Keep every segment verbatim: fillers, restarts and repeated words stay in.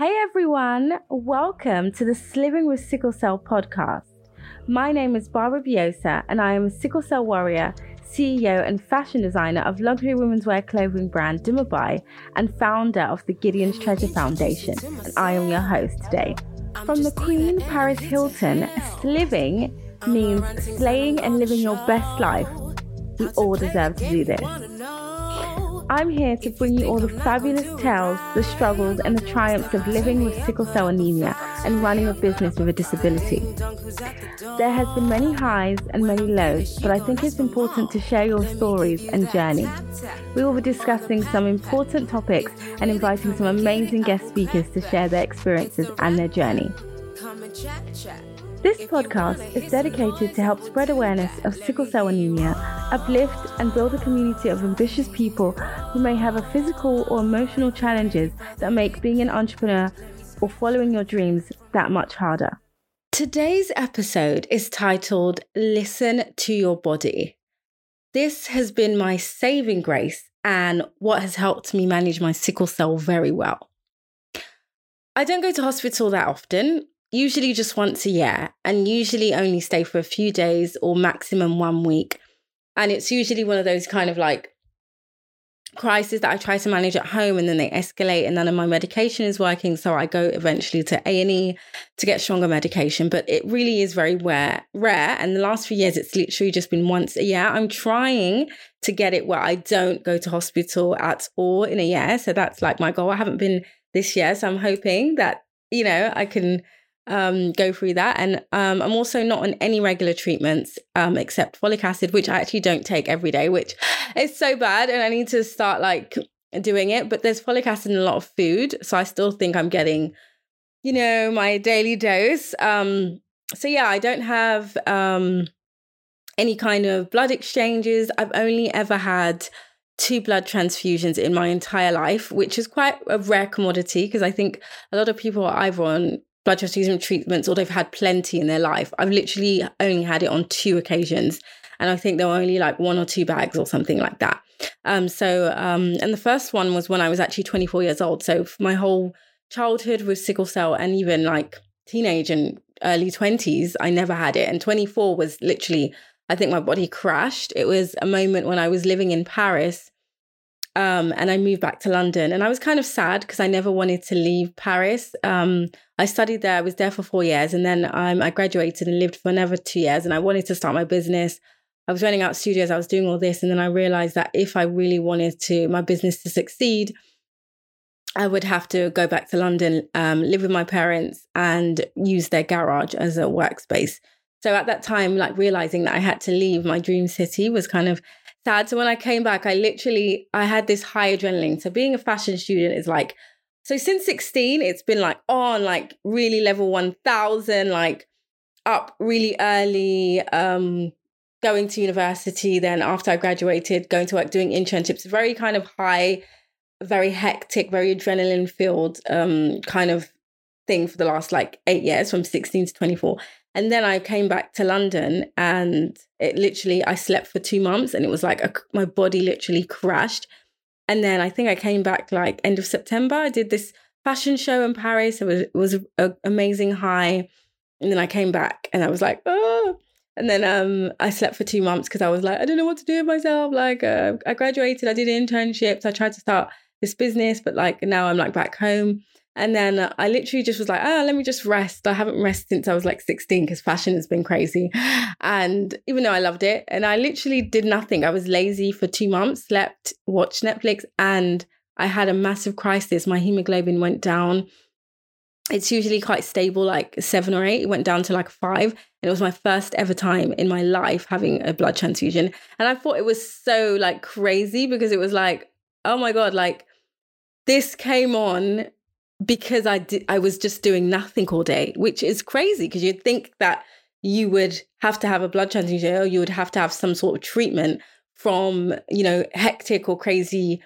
Hey everyone, welcome to the Sliving with Sickle Cell podcast. My name is Barbara Biosah and I am a sickle cell warrior, C E O and fashion designer of luxury womenswear clothing brand Dumebi and founder of the Gideon's Treasure Foundation, and I am your host today. From the Queen Paris Hilton, sliving means slaying and living your best life. We all deserve to do this. I'm here to bring you all the fabulous tales, the struggles and the triumphs of living with sickle cell anemia and running a business with a disability. There has been many highs and many lows, but I think it's important to share your stories and journey. We will be discussing some important topics and inviting some amazing guest speakers to share their experiences and their journey. This podcast is dedicated to help spread awareness of sickle cell anemia, uplift and build a community of ambitious people who may have a physical or emotional challenges that make being an entrepreneur or following your dreams that much harder. Today's episode is titled Listen to Your Body. This has been my saving grace and what has helped me manage my sickle cell very well. I don't go to hospital that often. Usually just once a year, and usually only stay for a few days or maximum one week. And it's usually one of those kind of like crises that I try to manage at home and then they escalate and none of my medication is working. So I go eventually to A and E to get stronger medication, but it really is very rare. rare. And the last few years, it's literally just been once a year. I'm trying to get it where I don't go to hospital at all in a year. So that's like my goal. I haven't been this year. So I'm hoping that, you know, I can Um, go through that. And um, I'm also not on any regular treatments um, except folic acid, which I actually don't take every day, which is so bad. And I need to start like doing it. But there's folic acid in a lot of food. So I still think I'm getting, you know, my daily dose. Um, so yeah, I don't have um, any kind of blood exchanges. I've only ever had two blood transfusions in my entire life, which is quite a rare commodity because I think a lot of people are either on blood transfusion treatments or they've had plenty in their life. I've literally only had it on two occasions and I think there were only like one or two bags or something like that. Um, so, um, and the first one was when I was actually twenty-four years old. So my whole childhood with sickle cell and even like teenage and early twenties, I never had it. And twenty-four was literally, I think my body crashed. It was a moment when I was living in Paris Um, and I moved back to London and I was kind of sad because I never wanted to leave Paris. Um, I studied there, I was there for four years and then um, I graduated and lived for another two years and I wanted to start my business. I was renting out studios, I was doing all this and then I realized that if I really wanted to my business to succeed, I would have to go back to London, um, live with my parents and use their garage as a workspace. So at that time, like realizing that I had to leave my dream city was kind of sad. So when I came back, I literally, I had this high adrenaline. So being a fashion student is like, so since sixteen, it's been like on like really level one thousand, like up really early, um, going to university. Then after I graduated, going to work, doing internships, very kind of high, very hectic, very adrenaline filled um, kind of thing for the last like eight years from sixteen to twenty-four. And then I came back to London and it literally, I slept for two months and it was like a, my body literally crashed. And then I think I came back like end of September. I did this fashion show in Paris. It was, it was an amazing high. And then I came back and I was like, oh. And then um, I slept for two months because I was like, I don't know what to do with myself. Like uh, I graduated, I did internships. I tried to start this business, but like now I'm like back home. And then I literally just was like, oh, let me just rest. I haven't rested since I was like sixteen because fashion has been crazy. And even though I loved it, and I literally did nothing. I was lazy for two months, slept, watched Netflix, and I had a massive crisis. My hemoglobin went down. It's usually quite stable, like seven or eight. It went down to like five. And it was my first ever time in my life having a blood transfusion. And I thought it was so like crazy because it was like, oh my God, like this came on because I did, I was just doing nothing all day, which is crazy because you'd think that you would have to have a blood transfusion or you would have to have some sort of treatment from, you know, hectic or crazy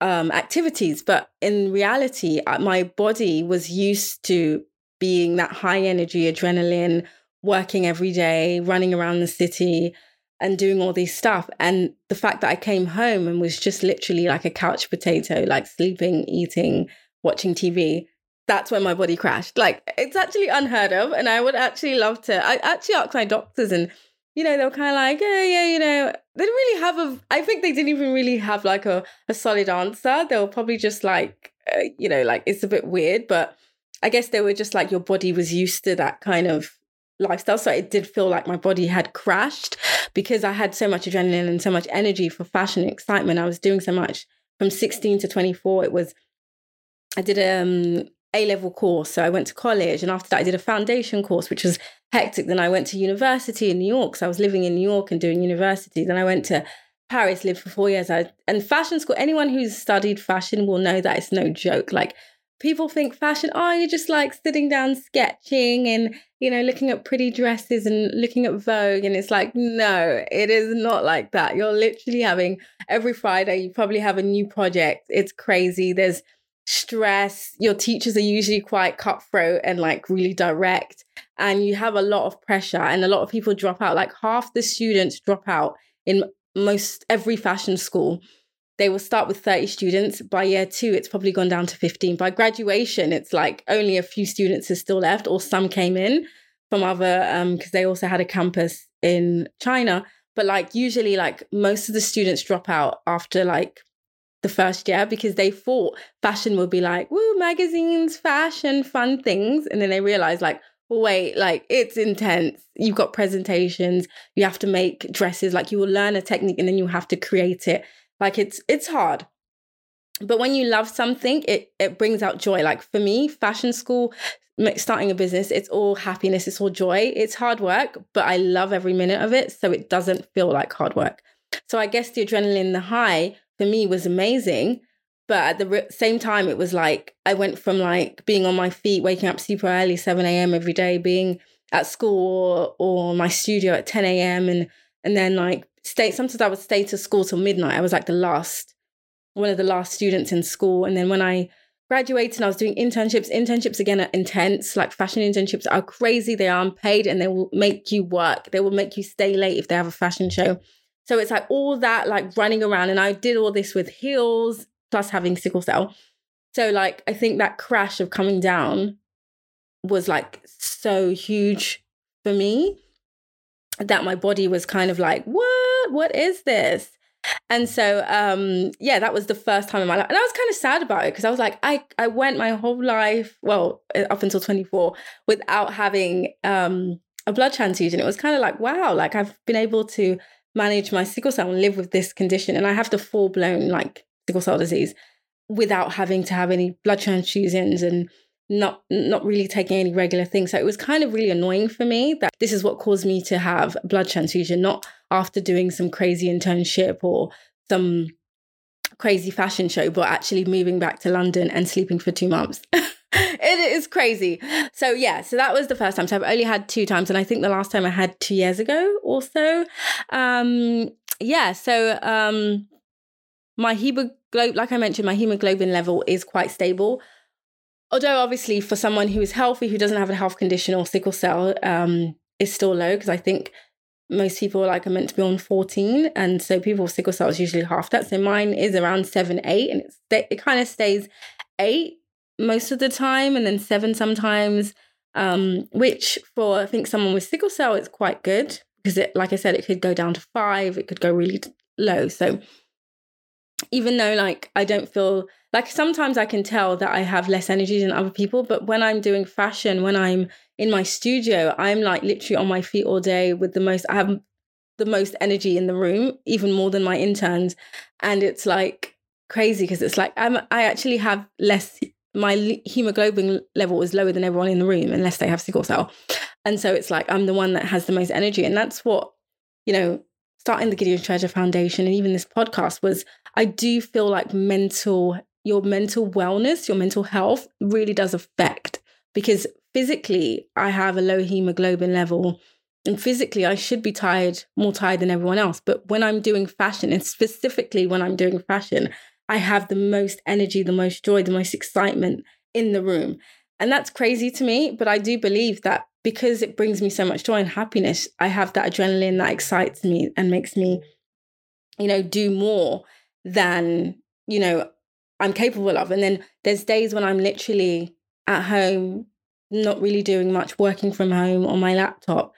um, activities. But in reality, my body was used to being that high energy adrenaline, working every day, running around the city and doing all these stuff. And the fact that I came home and was just literally like a couch potato, like sleeping, eating, watching T V, that's when my body crashed. Like, it's actually unheard of. And I would actually love to. I actually asked my doctors, and, you know, they were kind of like, yeah, yeah, you know, they didn't really have a, I think they didn't even really have like a, a solid answer. They were probably just like, uh, you know, like, it's a bit weird, but I guess they were just like, your body was used to that kind of lifestyle. So it did feel like my body had crashed because I had so much adrenaline and so much energy for fashion and excitement. I was doing so much from sixteen to twenty-four. It was, I did um A-level course. So I went to college, and after that I did a foundation course, which was hectic. Then I went to university in New York. So I was living in New York and doing university. Then I went to Paris, lived for four years. I, and fashion school, anyone who's studied fashion will know that it's no joke. Like, people think fashion, oh, you're just like sitting down sketching and, you know, looking at pretty dresses and looking at Vogue. And it's like, no, it is not like that. You're literally having, every Friday, you probably have a new project. It's crazy. There's stress. Your teachers are usually quite cutthroat and like really direct, and you have a lot of pressure, and a lot of people drop out. Like, half the students drop out in most every fashion school. They will start with thirty students. By year two, it's probably gone down to fifteen. By graduation, it's like only a few students are still left, or some came in from other, um because they also had a campus in China. But like, usually, like, most of the students drop out after like the first year, because they thought fashion would be like, woo, magazines, fashion, fun things. And then they realized, like, wait, like, it's intense. You've got presentations, you have to make dresses, like, you will learn a technique and then you have to create it. Like, it's it's hard. But when you love something, it it brings out joy. Like, for me, fashion school, starting a business, it's all happiness, it's all joy. It's hard work, but I love every minute of it, so it doesn't feel like hard work. So I guess the adrenaline, the high, for me was amazing, but at the re- same time, it was like, I went from like being on my feet, waking up super early, seven a.m. every day, being at school or, or my studio at ten a.m. and and then like stay, sometimes I would stay to school till midnight. I was like the last, one of the last students in school. And then when I graduated and I was doing internships, internships again are intense. Like, fashion internships are crazy. They are unpaid and they will make you work. They will make you stay late if they have a fashion show. So it's like all that, like, running around. And I did all this with heels, plus having sickle cell. So like, I think that crash of coming down was like so huge for me that my body was kind of like, what, what is this? And so, um, yeah, that was the first time in my life. And I was kind of sad about it because I was like, I, I went my whole life, well, up until twenty-four, without having um, a blood transfusion. It was kind of like, wow, like, I've been able to manage my sickle cell and live with this condition, and I have the full-blown like sickle cell disease without having to have any blood transfusions and not not really taking any regular things. So it was kind of really annoying for me that this is what caused me to have blood transfusion, not after doing some crazy internship or some crazy fashion show, but actually moving back to London and sleeping for two months. It is crazy. So yeah, so that was the first time. So I've only had two times. And I think the last time I had two years ago or so. Um, yeah, so um, my hemoglobin, like I mentioned, my hemoglobin level is quite stable. Although obviously for someone who is healthy, who doesn't have a health condition or sickle cell, um, is still low. Because I think most people like are meant to be on fourteen. And so people with sickle cell is usually half that. So mine is around seven, eight. And it's, it kind of stays eight most of the time, and then seven sometimes, um, which for, I think, someone with sickle cell, it's quite good because, it, like I said, it could go down to five, it could go really low. So even though, like, I don't feel, like, sometimes I can tell that I have less energy than other people, but when I'm doing fashion, when I'm in my studio, I'm like literally on my feet all day with the most, I have the most energy in the room, even more than my interns. And it's like crazy because it's like, I'm, I actually have less, my hemoglobin level is lower than everyone in the room unless they have sickle cell. And so it's like, I'm the one that has the most energy. And that's what, you know, starting the Gideon's Treasure Foundation and even this podcast was, I do feel like mental, your mental wellness, your mental health really does affect, because physically I have a low hemoglobin level and physically I should be tired, more tired than everyone else. But when I'm doing fashion, and specifically when I'm doing fashion, I have the most energy, the most joy, the most excitement in the room. And that's crazy to me, but I do believe that because it brings me so much joy and happiness, I have that adrenaline that excites me and makes me, you know, do more than, you know, I'm capable of. And then there's days when I'm literally at home, not really doing much, working from home on my laptop.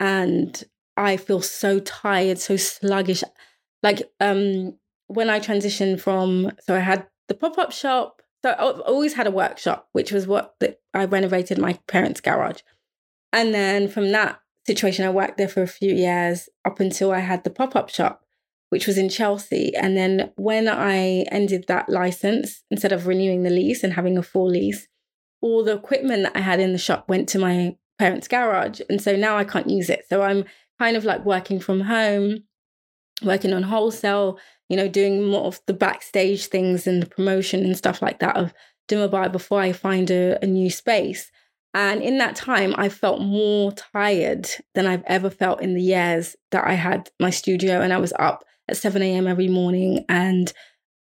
And I feel so tired, so sluggish. Like um, when I transitioned from, so I had the pop-up shop. So I've always had a workshop, which was what the, I renovated my parents' garage. And then from that situation, I worked there for a few years up until I had the pop-up shop, which was in Chelsea. And then when I ended that license, instead of renewing the lease and having a full lease, all the equipment that I had in the shop went to my parents' garage. And so now I can't use it. So I'm kind of like working from home, working on wholesale, you know, doing more of the backstage things and the promotion and stuff like that of Dumebi before I find a, a new space. And in that time, I felt more tired than I've ever felt in the years that I had my studio. And I was up at seven a.m. every morning and,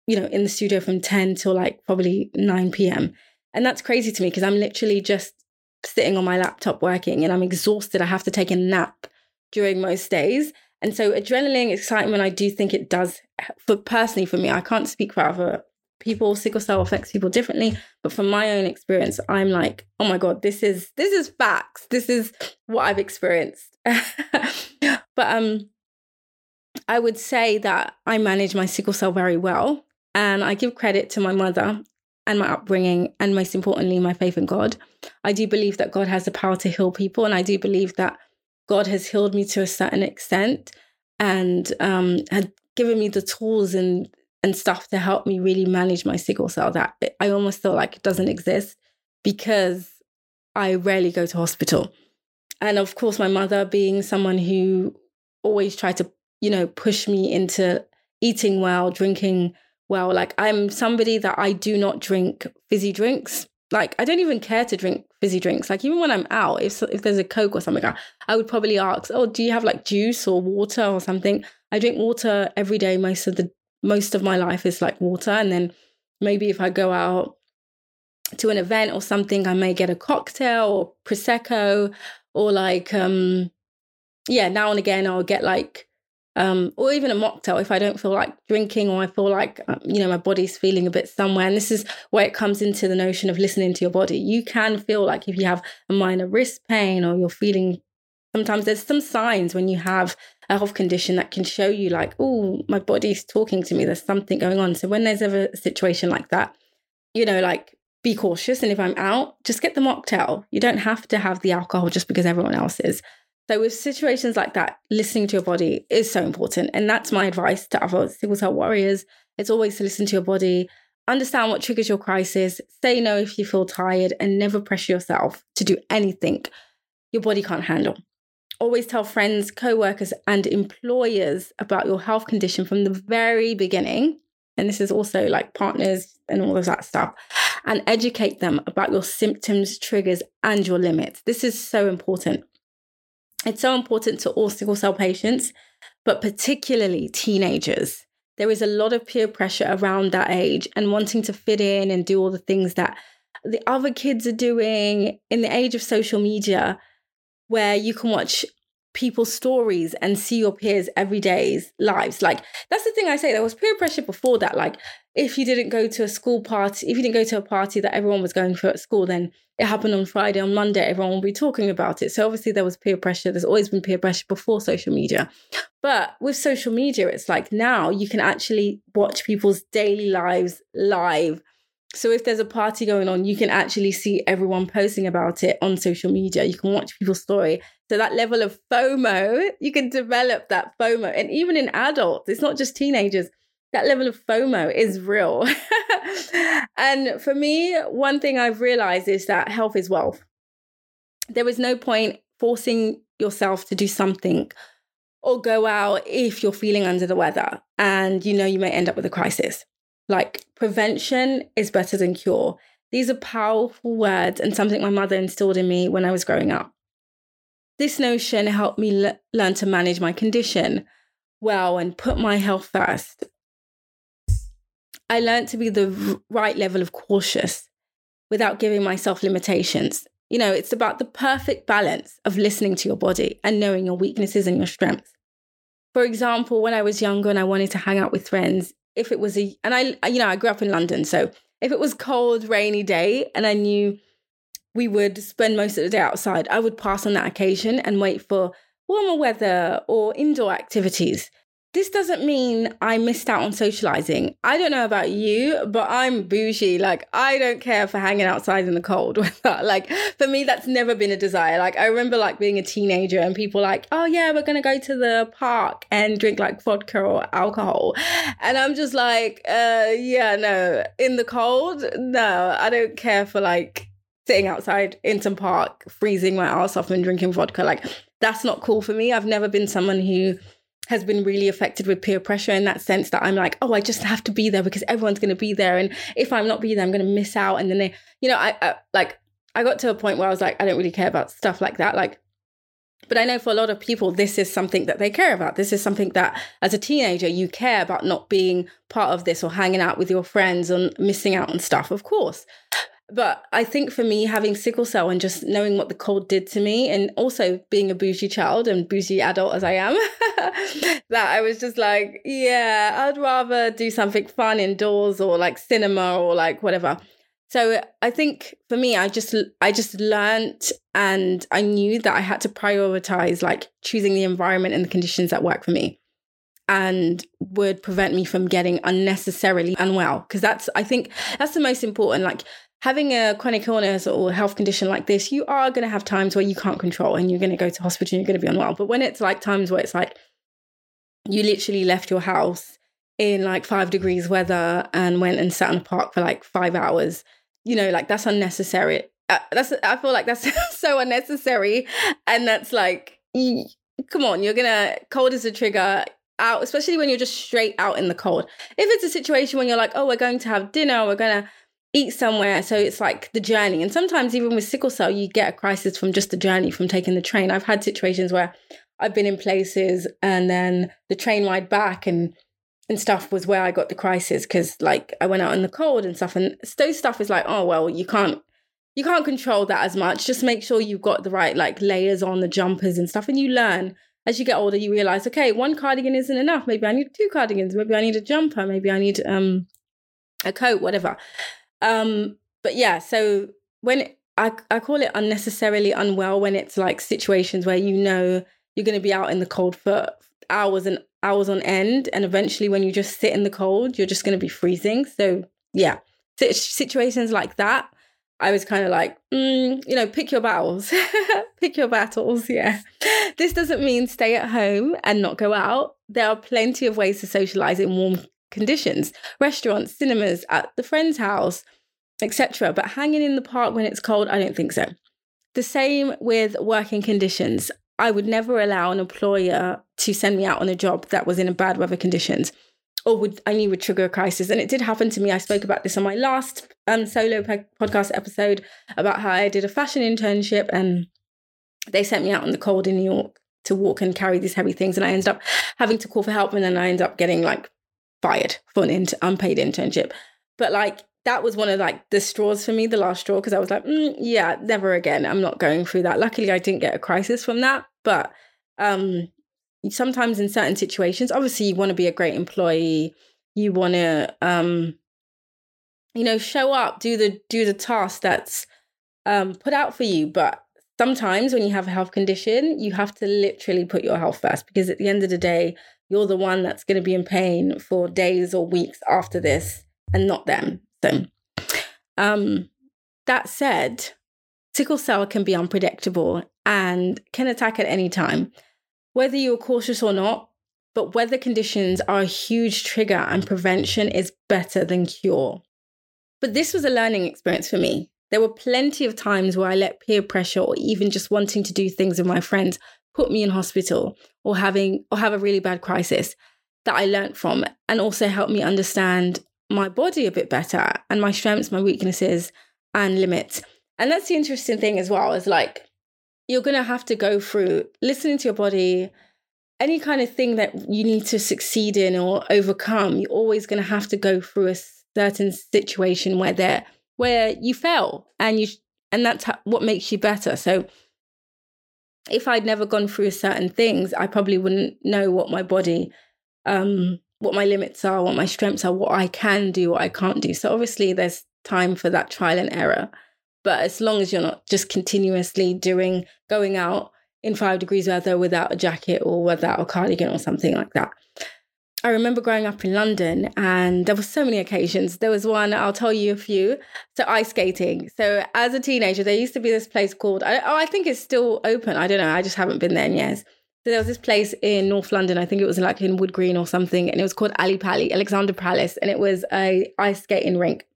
you know, in the studio from ten till like probably nine p.m. And that's crazy to me because I'm literally just sitting on my laptop working and I'm exhausted. I have to take a nap during most days. And so adrenaline, excitement, I do think it does, for personally for me, I can't speak for other people. Sickle cell affects people differently. But from my own experience, I'm like, oh my God, this is, this is facts. This is what I've experienced. But um, I would say that I manage my sickle cell very well. And I give credit to my mother and my upbringing, and most importantly, my faith in God. I do believe that God has the power to heal people. And I do believe that God has healed me to a certain extent and um, had given me the tools and and stuff to help me really manage my sickle cell that I almost feel like it doesn't exist because I rarely go to hospital. And of course, my mother being someone who always tried to, you know, push me into eating well, drinking well. Like I'm somebody that I do not drink fizzy drinks. Like, I don't even care to drink fizzy drinks. Like, even when I'm out, if if there's a Coke or something, I would probably ask, oh, do you have like juice or water or something? I drink water every day. Most of the most of my life is like water. And then maybe if I go out to an event or something, I may get a cocktail or Prosecco or like, um, yeah, now and again, I'll get like, um, or even a mocktail if I don't feel like drinking or I feel like, you know, my body's feeling a bit somewhere. And this is where it comes into the notion of listening to your body. You can feel like if you have a minor wrist pain or you're feeling, sometimes there's some signs when you have a health condition that can show you like, oh, my body's talking to me. There's something going on. So when there's ever a situation like that, you know, like be cautious. And if I'm out, just get the mocktail. You don't have to have the alcohol just because everyone else is. So with situations like that, listening to your body is so important. And that's my advice to other sickle cell warriors. It's always to listen to your body, understand what triggers your crisis, say no if you feel tired, and never pressure yourself to do anything your body can't handle. Always tell friends, co-workers, and employers about your health condition from the very beginning. And this is also like partners and all of that stuff. And educate them about your symptoms, triggers, and your limits. This is so important. It's so important to all sickle cell patients, but particularly teenagers. There is a lot of peer pressure around that age and wanting to fit in and do all the things that the other kids are doing in the age of social media, where you can watch people's stories and see your peers' everyday lives. Like, that's the thing I say, there was peer pressure before that. Like, if you didn't go to a school party, if you didn't go to a party that everyone was going for at school, then it happened on Friday, on Monday, everyone will be talking about it. So obviously there was peer pressure. There's always been peer pressure before social media. But with social media, it's like now you can actually watch people's daily lives live. So if there's a party going on, you can actually see everyone posting about it on social media. You can watch people's story. So that level of FOMO, you can develop that FOMO. And even in adults, it's not just teenagers. That level of FOMO is real. And for me, one thing I've realized is that health is wealth. There is no point forcing yourself to do something or go out if you're feeling under the weather and you know you may end up with a crisis. Like, prevention is better than cure. These are powerful words and something my mother instilled in me when I was growing up. This notion helped me le- learn to manage my condition well and put my health first. I learned to be the right level of cautious without giving myself limitations. You know, it's about the perfect balance of listening to your body and knowing your weaknesses and your strengths. For example, when I was younger and I wanted to hang out with friends, if it was a, and I, you know, I grew up in London. So if it was cold, rainy day and I knew we would spend most of the day outside, I would pass on that occasion and wait for warmer weather or indoor activities. This doesn't mean I missed out on socializing. I don't know about you, but I'm bougie. Like, I don't care for hanging outside in the cold weather. Like, for me, that's never been a desire. Like, I remember like being a teenager and people like, oh yeah, we're going to go to the park and drink like vodka or alcohol. And I'm just like, uh, yeah, no, in the cold. No, I don't care for like sitting outside in some park, freezing my ass off and drinking vodka. Like, that's not cool for me. I've never been someone who has been really affected with peer pressure in that sense that I'm like, oh, I just have to be there because everyone's going to be there. And if I'm not be there, I'm going to miss out. And then they, you know, I, I like, I got to a point where I was like, I don't really care about stuff like that. Like, but I know for a lot of people, this is something that they care about. This is something that as a teenager, you care about not being part of this or hanging out with your friends and missing out on stuff, of course. But I think for me, having sickle cell and just knowing what the cold did to me, and also being a bougie child and bougie adult as I am, that I was just like, yeah, I'd rather do something fun indoors or like cinema or like whatever. So I think for me, I just I just learned and I knew that I had to prioritize like choosing the environment and the conditions that work for me and would prevent me from getting unnecessarily unwell. Because that's, I think that's the most important. Like, having a chronic illness or health condition like this, you are going to have times where you can't control and you're going to go to hospital and you're going to be unwell. But when it's like times where it's like you literally left your house in like five degrees weather and went and sat in the park for like five hours, you know, like that's unnecessary. Uh, that's I feel like that's so unnecessary. And that's like, come on, you're going to, cold is a trigger. Out, especially when you're just straight out in the cold. If it's a situation when you're like, oh, we're going to have dinner, we're going to eat somewhere, so it's like the journey. And sometimes even with sickle cell, you get a crisis from just the journey, from taking the train. I've had situations where I've been in places and then the train ride back and and stuff was where I got the crisis, because like I went out in the cold and stuff. And those stuff is like, oh well, you can't you can't control that as much. Just make sure you've got the right like layers on, the jumpers and stuff. And you learn as you get older, you realize, okay, one cardigan isn't enough, maybe I need two cardigans, maybe I need a jumper, maybe I need um a coat, whatever. Um, but yeah, so when it, I, I call it unnecessarily unwell, when it's like situations where you know you're going to be out in the cold for hours and hours on end, and eventually when you just sit in the cold, you're just going to be freezing. So yeah, situations like that, I was kind of like, mm, you know, pick your battles, pick your battles. Yeah. This doesn't mean stay at home and not go out. There are plenty of ways to socialize in warm conditions, restaurants, cinemas, at the friend's house, et cetera. But hanging in the park when it's cold, I don't think so. The same with working conditions. I would never allow an employer to send me out on a job that was in a bad weather conditions, or would I knew would trigger a crisis. And it did happen to me. I spoke about this on my last um, solo pe- podcast episode about how I did a fashion internship and they sent me out in the cold in New York to walk and carry these heavy things. And I ended up having to call for help, and then I ended up getting like fired for an inter- unpaid internship. But like that was one of like the straws for me, the last straw, because I was like, mm, yeah, never again. I'm not going through that. Luckily, I didn't get a crisis from that. But um, sometimes in certain situations, obviously, you want to be a great employee. You want to, um, you know, show up, do the do the task that's um, put out for you. But sometimes when you have a health condition, you have to literally put your health first, because at the end of the day, you're the one that's going to be in pain for days or weeks after this, and not them. So um, that said, sickle cell can be unpredictable and can attack at any time, whether you're cautious or not. But weather conditions are a huge trigger, and prevention is better than cure. But this was a learning experience for me. There were plenty of times where I let peer pressure or even just wanting to do things with my friends put me in hospital or having or have a really bad crisis, that I learned from, and also helped me understand my body a bit better and my strengths, my weaknesses and limits. And that's the interesting thing as well, is like you're going to have to go through listening to your body. Any kind of thing that you need to succeed in or overcome, you're always going to have to go through a certain situation where there where you fail, and you and that's what makes you better. So if I'd never gone through certain things, I probably wouldn't know what my body, um, what my limits are, what my strengths are, what I can do, what I can't do. So obviously there's time for that trial and error. But as long as you're not just continuously doing, going out in five degrees weather without a jacket or without a cardigan or something like that. I remember growing up in London and there were so many occasions. There was one, I'll tell you a few. So ice skating. So as a teenager, there used to be this place called, I, oh, I think it's still open. I don't know. I just haven't been there in years. So there was this place in North London. I think it was like in Wood Green or something. And it was called Ali Pali, Alexander Palace. And it was a ice skating rink.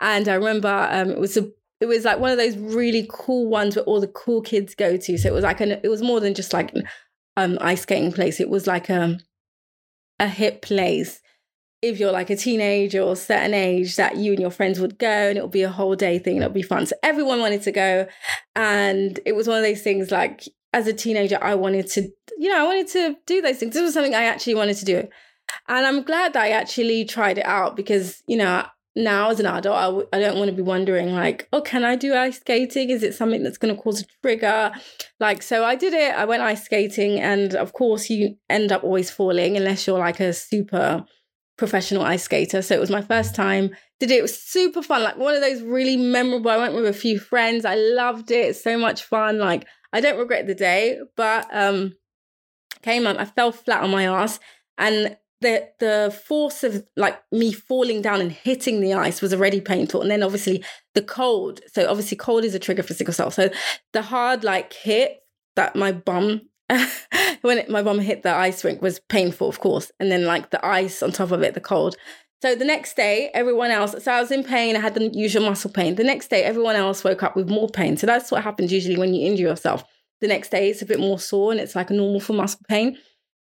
And I remember um, it was a, it was like one of those really cool ones where all the cool kids go to. So it was like, an, it was more than just like an um, ice skating place. It was like a, a hip place. If you're like a teenager or a certain age that you and your friends would go, and it'll be a whole day thing. It'll be fun. So everyone wanted to go. And it was one of those things like, as a teenager, I wanted to, you know, I wanted to do those things. This was something I actually wanted to do. And I'm glad that I actually tried it out because, you know, now as an adult, I, w- I don't want to be wondering like, oh, can I do ice skating? Is it something that's going to cause a trigger? Like, so I did it. I went ice skating. And of course, you end up always falling unless you're like a super professional ice skater. So it was my first time. Did it. It was super fun. Like one of those really memorable. I went with a few friends. I loved it. So much fun. Like, I don't regret the day, but um, came up, I fell flat on my ass, and the the force of like me falling down and hitting the ice was already painful. And then obviously the cold. So obviously cold is a trigger for sickle cell. So the hard like hit that my bum, when it, my bum hit the ice rink was painful, of course. And then like the ice on top of it, the cold. So the next day, everyone else, so I was in pain, I had the usual muscle pain. The next day, everyone else woke up with more pain. So that's what happens usually when you injure yourself. The next day, it's a bit more sore and it's like normal for muscle pain.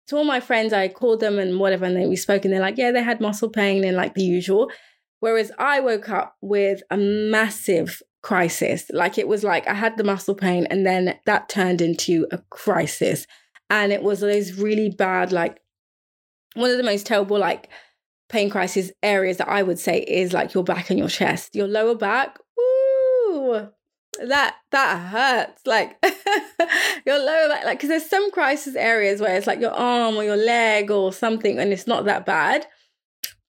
So all my friends, I called them and whatever, and they, we spoke and they're like, yeah, they had muscle pain and like the usual. Whereas I woke up with a massive crisis. Like it was like I had the muscle pain and then that turned into a crisis. And it was those really bad, like one of the most terrible, like, pain crisis areas that I would say is like your back and your chest, your lower back. Ooh, that, that hurts. Like your lower back, like, cause there's some crisis areas where it's like your arm or your leg or something and it's not that bad,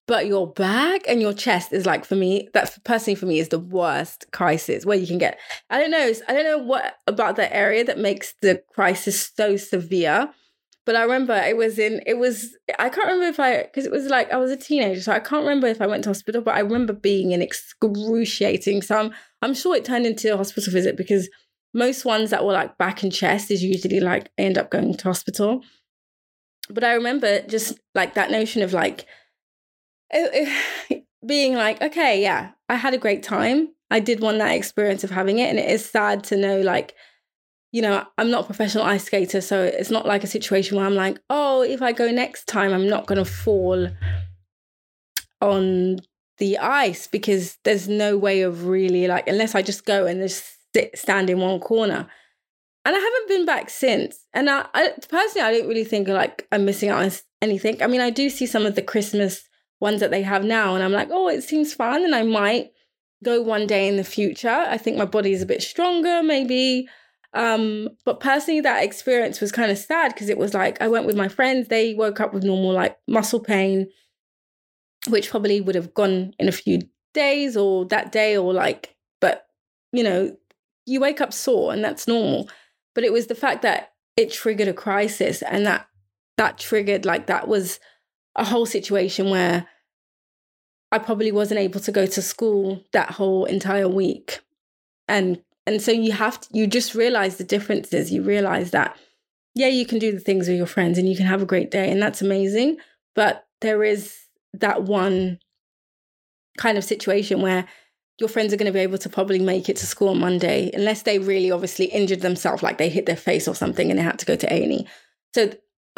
but your back and your chest is like, for me, that's personally for me is the worst crisis where you can get, I don't know. I don't know what about that area that makes the crisis so severe. But I remember it was in, it was, I can't remember if I, because it was like, I was a teenager, so I can't remember if I went to hospital, but I remember being in excruciating. So I'm, I'm sure it turned into a hospital visit because most ones that were like back and chest is usually like, I end up going to hospital. But I remember just like that notion of like, it, it, being like, okay, yeah, I had a great time. I did want that experience of having it. And it is sad to know like, you know, I'm not a professional ice skater, so it's not like a situation where I'm like, oh, if I go next time, I'm not going to fall on the ice because there's no way of really like, unless I just go and just sit, stand in one corner. And I haven't been back since. And I, I personally, I don't really think like I'm missing out on anything. I mean, I do see some of the Christmas ones that they have now and I'm like, oh, it seems fun. And I might go one day in the future. I think my body is a bit stronger, maybe. Um, but personally, that experience was kind of sad because it was like I went with my friends. They woke up with normal like muscle pain, which probably would have gone in a few days or that day or like, but, you know, you wake up sore and that's normal. But it was the fact that it triggered a crisis and that that triggered like that was a whole situation where I probably wasn't able to go to school that whole entire week. And And so you have to, you just realize the differences. You realize that, yeah, you can do the things with your friends and you can have a great day and that's amazing. But there is that one kind of situation where your friends are going to be able to probably make it to school on Monday, unless they really obviously injured themselves, like they hit their face or something and they had to go to A and E. So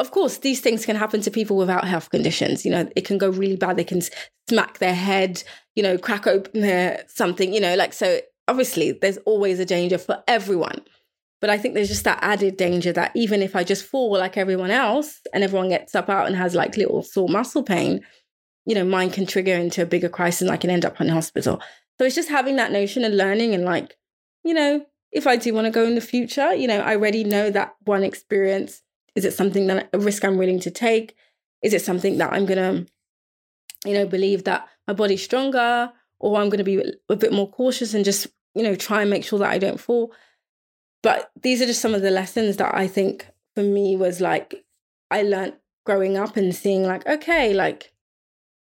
of course, these things can happen to people without health conditions. You know, it can go really bad. They can smack their head, you know, crack open their something, you know, like, so obviously, there's always a danger for everyone. But I think there's just that added danger that even if I just fall like everyone else and everyone gets up out and has like little sore muscle pain, you know, mine can trigger into a bigger crisis and I can end up in hospital. So it's just having that notion and learning and like, you know, if I do want to go in the future, you know, I already know that one experience. Is it something that a risk I'm willing to take? Is it something that I'm going to, you know, believe that my body's stronger? Or I'm going to be a bit more cautious and just you know, try and make sure that I don't fall. But these are just some of the lessons that I think for me was like, I learned growing up and seeing like, okay, like,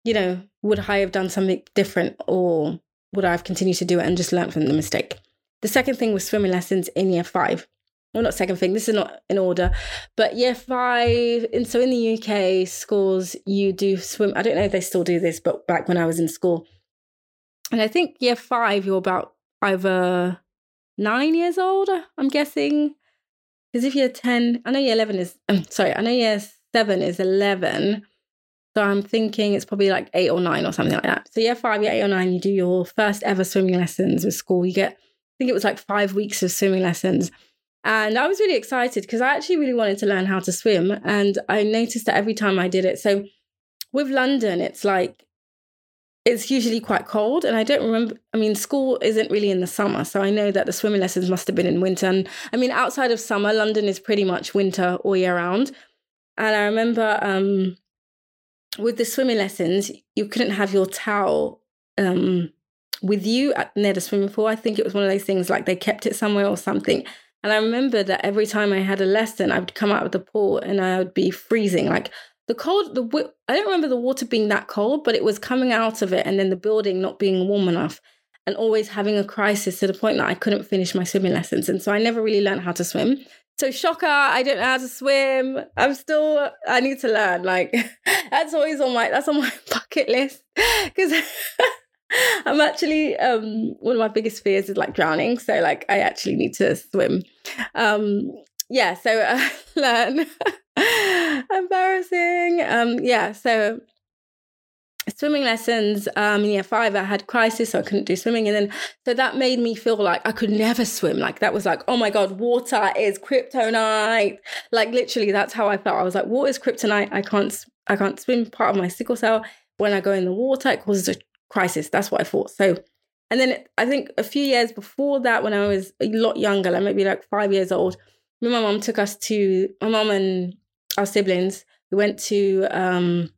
you know, would I have done something different or would I have continued to do it and just learned from the mistake? The second thing was swimming lessons in year five. Well, not second thing, this is not in order, but year five. And so in the U K schools, you do swim. I don't know if they still do this, but back when I was in school. And I think year five, you're about either nine years old, I'm guessing. Because if you're ten, I know year eleven is, um, sorry, I know year seven is eleven. So I'm thinking it's probably like eight or nine or something like that. So year five, year eight or nine, you do your first ever swimming lessons with school. You get, I think it was like five weeks of swimming lessons. And I was really excited because I actually really wanted to learn how to swim. And I noticed that every time I did it. So with London, it's like, it's usually quite cold. And I don't remember, I mean, school isn't really in the summer. So I know that the swimming lessons must have been in winter. And I mean, outside of summer, London is pretty much winter all year round. And I remember um, with the swimming lessons, you couldn't have your towel um, with you at, near the swimming pool. I think it was one of those things like they kept it somewhere or something. And I remember that every time I had a lesson, I would come out of the pool and I would be freezing. Like the cold, the I don't remember the water being that cold, but it was coming out of it and then the building not being warm enough and always having a crisis to the point that I couldn't finish my swimming lessons. And so I never really learned how to swim. So shocker, I don't know how to swim. I'm still, I need to learn. Like that's always on my, that's on my bucket list because I'm actually, um, one of my biggest fears is like drowning. So like I actually need to swim. Um, yeah, so uh, learn. Embarrassing. Um, yeah, so swimming lessons um, in year five, I had crisis, so I couldn't do swimming. And then, so that made me feel like I could never swim. Like that was like, oh my God, water is kryptonite. Like literally that's how I felt. I was like, water is kryptonite. I can't, I can't swim. Part of my sickle cell. When I go in the water, it causes a crisis. That's what I thought. So, and then I think a few years before that, when I was a lot younger, like maybe like five years old, my mum took us to, my mum and our siblings, we went to um,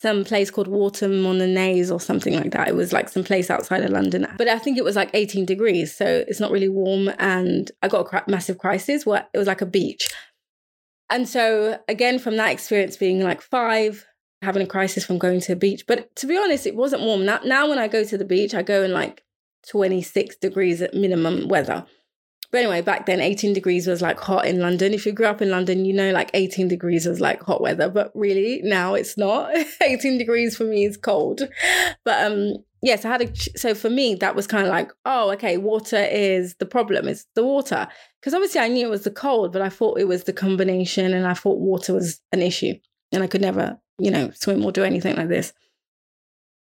some place called Watton on the Naze or something like that. It was like some place outside of London. But I think it was like eighteen degrees. So it's not really warm. And I got a massive crisis where it was like a beach. And so again, from that experience being like five, having a crisis from going to a beach. But to be honest, it wasn't warm. Now, now when I go to the beach, I go in like twenty-six degrees at minimum weather. But anyway, back then, eighteen degrees was like hot in London. If you grew up in London, you know, like eighteen degrees was like hot weather. But really, now it's not. eighteen degrees for me is cold. But um, yes, I had a, so for me, that was kind of like, oh, okay, water is the problem. It's the water. Because obviously I knew it was the cold, but I thought it was the combination and I thought water was an issue. And I could never, you know, swim or do anything like this.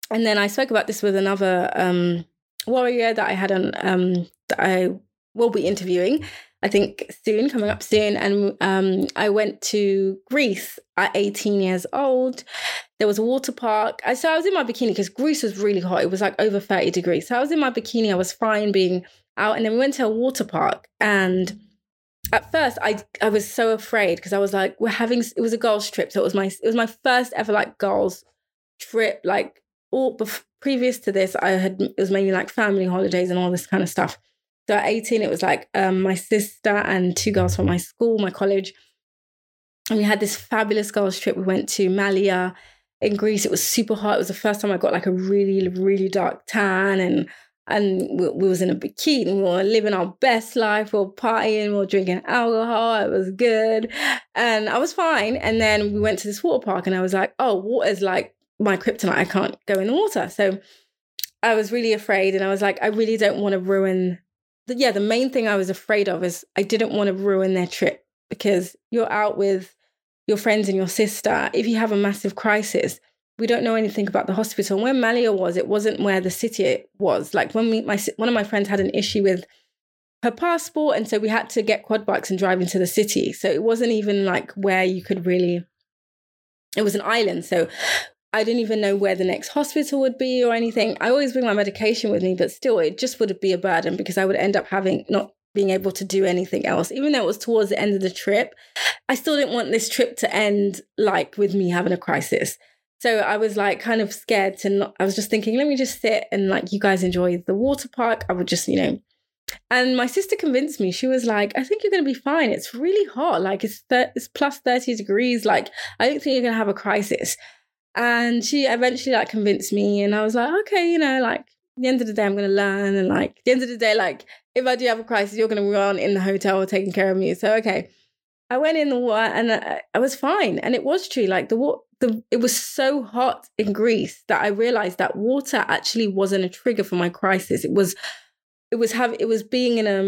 And then I spoke about this with another um, warrior that I had on, um, that I we'll be interviewing, I think soon, coming up soon. And um, I went to Greece at eighteen years old. There was a water park. I, so I was in my bikini because Greece was really hot. It was like over thirty degrees. So I was in my bikini. I was fine being out. And then we went to a water park. And at first I I was so afraid because I was like, we're having, it was a girls trip. So it was my, it was my first ever like girls trip. Like all bef- previous to this, I had, it was mainly like family holidays and all this kind of stuff. So at eighteen, it was like um, my sister and two girls from my school, my college. And we had this fabulous girls trip. We went to Malia in Greece. It was super hot. It was the first time I got like a really, really dark tan. And and we, we was in a bikini. We were living our best life. We were partying. We were drinking alcohol. It was good. And I was fine. And then we went to this water park. And I was like, oh, water's like my kryptonite. I can't go in the water. So I was really afraid. And I was like, I really don't want to ruin... Yeah, the main thing I was afraid of is I didn't want to ruin their trip because you're out with your friends and your sister. If you have a massive crisis, we don't know anything about the hospital. Where Malia was, it wasn't where the city was. Like when we, my one of my friends had an issue with her passport, and so we had to get quad bikes and drive into the city. So it wasn't even like where you could really. It was an island, so I didn't even know where the next hospital would be or anything. I always bring my medication with me, but still it just would be a burden because I would end up having not being able to do anything else. Even though it was towards the end of the trip, I still didn't want this trip to end like with me having a crisis. So I was like kind of scared to not, I was just thinking, let me just sit and like, you guys enjoy the water park. I would just, you know. And my sister convinced me. She was like, I think you're going to be fine. It's really hot. Like it's, th- it's plus thirty degrees. Like, I don't think you're going to have a crisis. And she eventually like convinced me, and I was like, okay, you know, like at the end of the day, I'm going to learn. And like at the end of the day, like if I do have a crisis, you're going to run in the hotel taking care of me. So, okay. I went in the water and I, I was fine. And it was true. Like the water, the, it was so hot in Greece that I realized that water actually wasn't a trigger for my crisis. It was, it was have, it was being in a,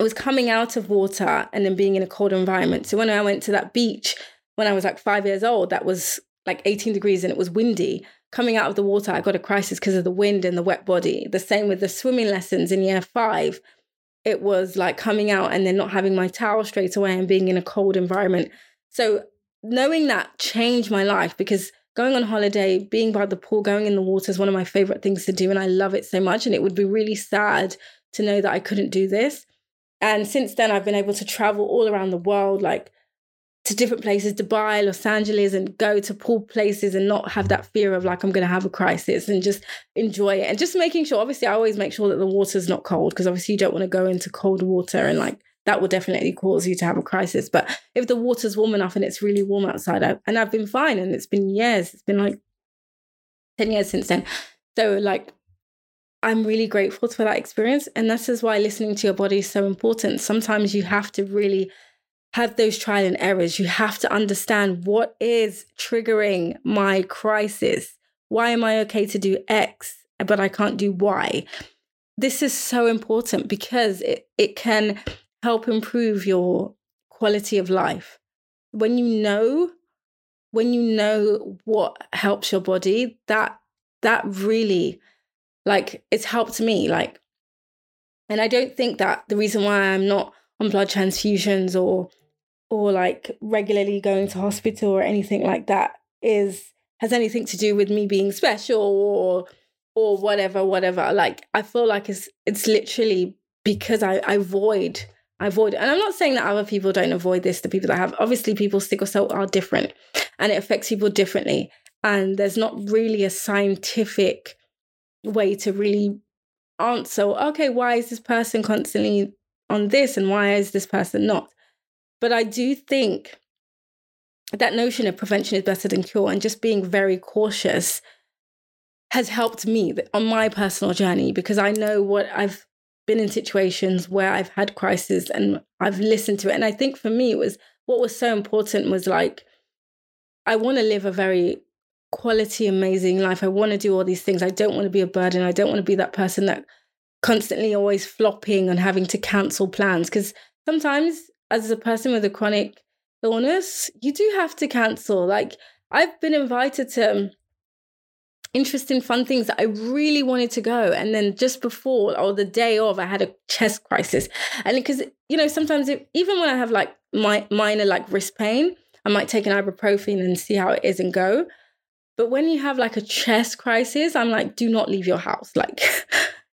it was coming out of water and then being in a cold environment. So when I went to that beach, when I was like five years old, that was like eighteen degrees and it was windy. Coming out of the water, I got a crisis because of the wind and the wet body. The same with the swimming lessons in year five. It was like coming out and then not having my towel straight away and being in a cold environment. So knowing that changed my life, because going on holiday, being by the pool, going in the water is one of my favorite things to do. And I love it so much. And it would be really sad to know that I couldn't do this. And since then, I've been able to travel all around the world, like to different places, Dubai, Los Angeles, and go to pool places and not have that fear of like, I'm going to have a crisis, and just enjoy it. And just making sure, obviously, I always make sure that the water's not cold, because obviously you don't want to go into cold water and like, that will definitely cause you to have a crisis. But if the water's warm enough and it's really warm outside, I, and I've been fine, and it's been years, it's been like ten years since then. So like, I'm really grateful for that experience. And this is why listening to your body is so important. Sometimes you have to really have those trial and errors. You have to understand, what is triggering my crisis? Why am I okay to do X, but I can't do Y? This is so important, because it, it can help improve your quality of life. When you know, when you know what helps your body, that, that really, like, it's helped me. Like, and I don't think that the reason why I'm not on blood transfusions or or like regularly going to hospital or anything like that is, has anything to do with me being special or, or whatever, whatever. Like, I feel like it's, it's literally because I, I avoid, I avoid. And I'm not saying that other people don't avoid this, the people that have, obviously people with sickle cell are different and it affects people differently. And there's not really a scientific way to really answer, okay, why is this person constantly on this and why is this person not? But I do think that notion of prevention is better than cure, and just being very cautious has helped me on my personal journey, because I know what I've been in situations where I've had crises and I've listened to it. And I think for me, it was, what was so important was like, I want to live a very quality, amazing life. I want to do all these things. I don't want to be a burden. I don't want to be that person that constantly always flopping and having to cancel plans. Because sometimes, as a person with a chronic illness, you do have to cancel. Like, I've been invited to um, interesting, fun things that I really wanted to go. And then just before or the day of, I had a chest crisis. And because, you know, sometimes if, even when I have like my minor like wrist pain, I might take an ibuprofen and see how it is and go. But when you have like a chest crisis, I'm like, do not leave your house. Like,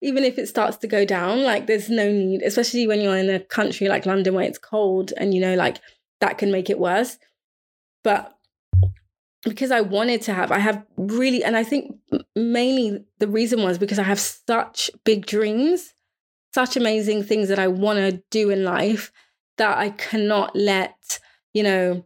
even if it starts to go down, like there's no need, especially when you're in a country like London where it's cold and, you know, like that can make it worse. But because I wanted to have, I have really, and I think mainly the reason was because I have such big dreams, such amazing things that I want to do in life, that I cannot let, you know,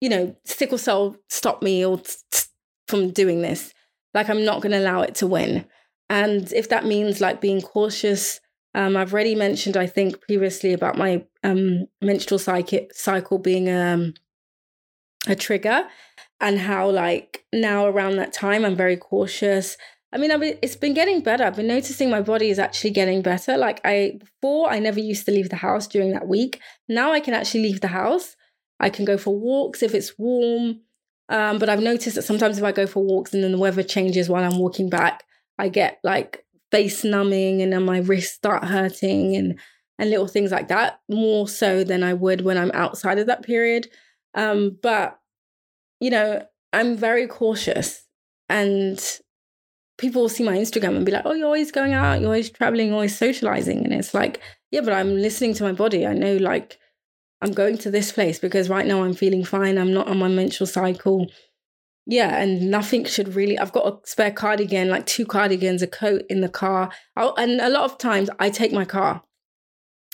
you know, sickle cell stop me or t- t- from doing this. Like, I'm not going to allow it to win. And if that means like being cautious, um, I've already mentioned, I think previously, about my um, menstrual cycle being um, a trigger, and how like now around that time, I'm very cautious. I mean, I've been, it's been getting better. I've been noticing my body is actually getting better. Like I, before I never used to leave the house during that week. Now I can actually leave the house. I can go for walks if it's warm. Um, but I've noticed that sometimes if I go for walks and then the weather changes while I'm walking back, I get like face numbing, and then my wrists start hurting, and, and little things like that, more so than I would when I'm outside of that period. Um, but, you know, I'm very cautious, and people will see my Instagram and be like, oh, you're always going out, you're always traveling, you're always socializing. And it's like, yeah, but I'm listening to my body. I know like I'm going to this place because right now I'm feeling fine. I'm not on my menstrual cycle. Yeah, and nothing should really... I've got a spare cardigan, like two cardigans, a coat in the car. I'll, and a lot of times I take my car.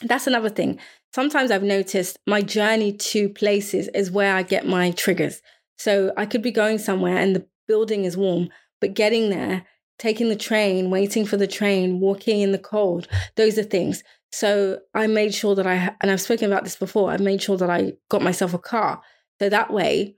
That's another thing. Sometimes I've noticed my journey to places is where I get my triggers. So I could be going somewhere and the building is warm, but getting there, taking the train, waiting for the train, walking in the cold, those are things. So I made sure that I... And I've spoken about this before. I made sure that I got myself a car. So that way...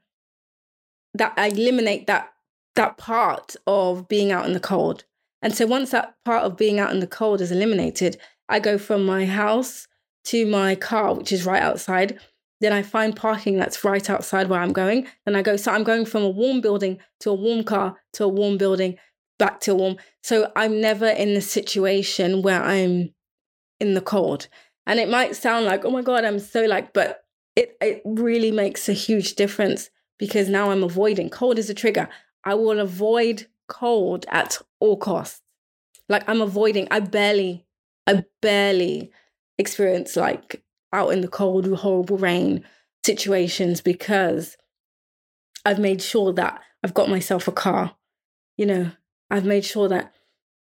that I eliminate that that part of being out in the cold. And so once that part of being out in the cold is eliminated, I go from my house to my car, which is right outside. Then I find parking that's right outside where I'm going. Then I go, so I'm going from a warm building to a warm car to a warm building, back to a warm. So I'm never in the situation where I'm in the cold. And it might sound like, oh my God, I'm so like, but it it really makes a huge difference. Because now I'm avoiding. Cold is a trigger. I will avoid cold at all costs. Like I'm avoiding. I barely, I barely experience like out in the cold, horrible rain situations because I've made sure that I've got myself a car. You know, I've made sure that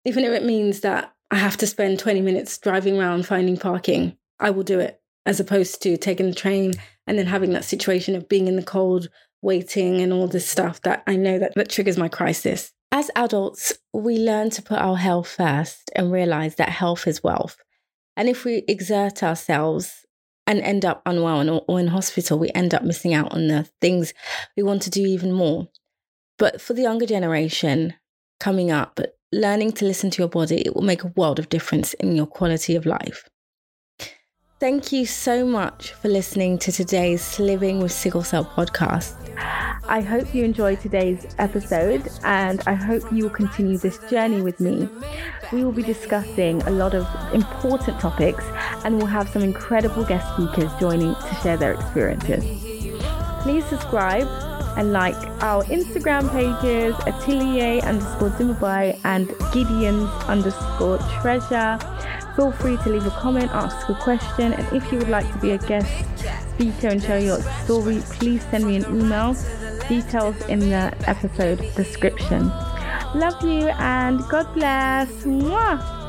even if it means that I have to spend twenty minutes driving around finding parking, I will do it as opposed to taking the train and then having that situation of being in the cold, waiting and all this stuff that I know that, that triggers my crisis. As adults, we learn to put our health first and realize that health is wealth. And if we exert ourselves and end up unwell or, or in hospital, we end up missing out on the things we want to do even more. But for the younger generation coming up, learning to listen to your body, it will make a world of difference in your quality of life. Thank you so much for listening to today's Sliving with Sickle Cell podcast. I hope you enjoyed today's episode and I hope you will continue this journey with me. We will be discussing a lot of important topics and we'll have some incredible guest speakers joining to share their experiences. Please subscribe and like our Instagram pages, atelier underscore dumebi and gideons underscore treasure. Feel free to leave a comment, ask a question, and if you would like to be a guest speaker and share your story, please send me an email. Details in the episode description. Love you and God bless. Mwah!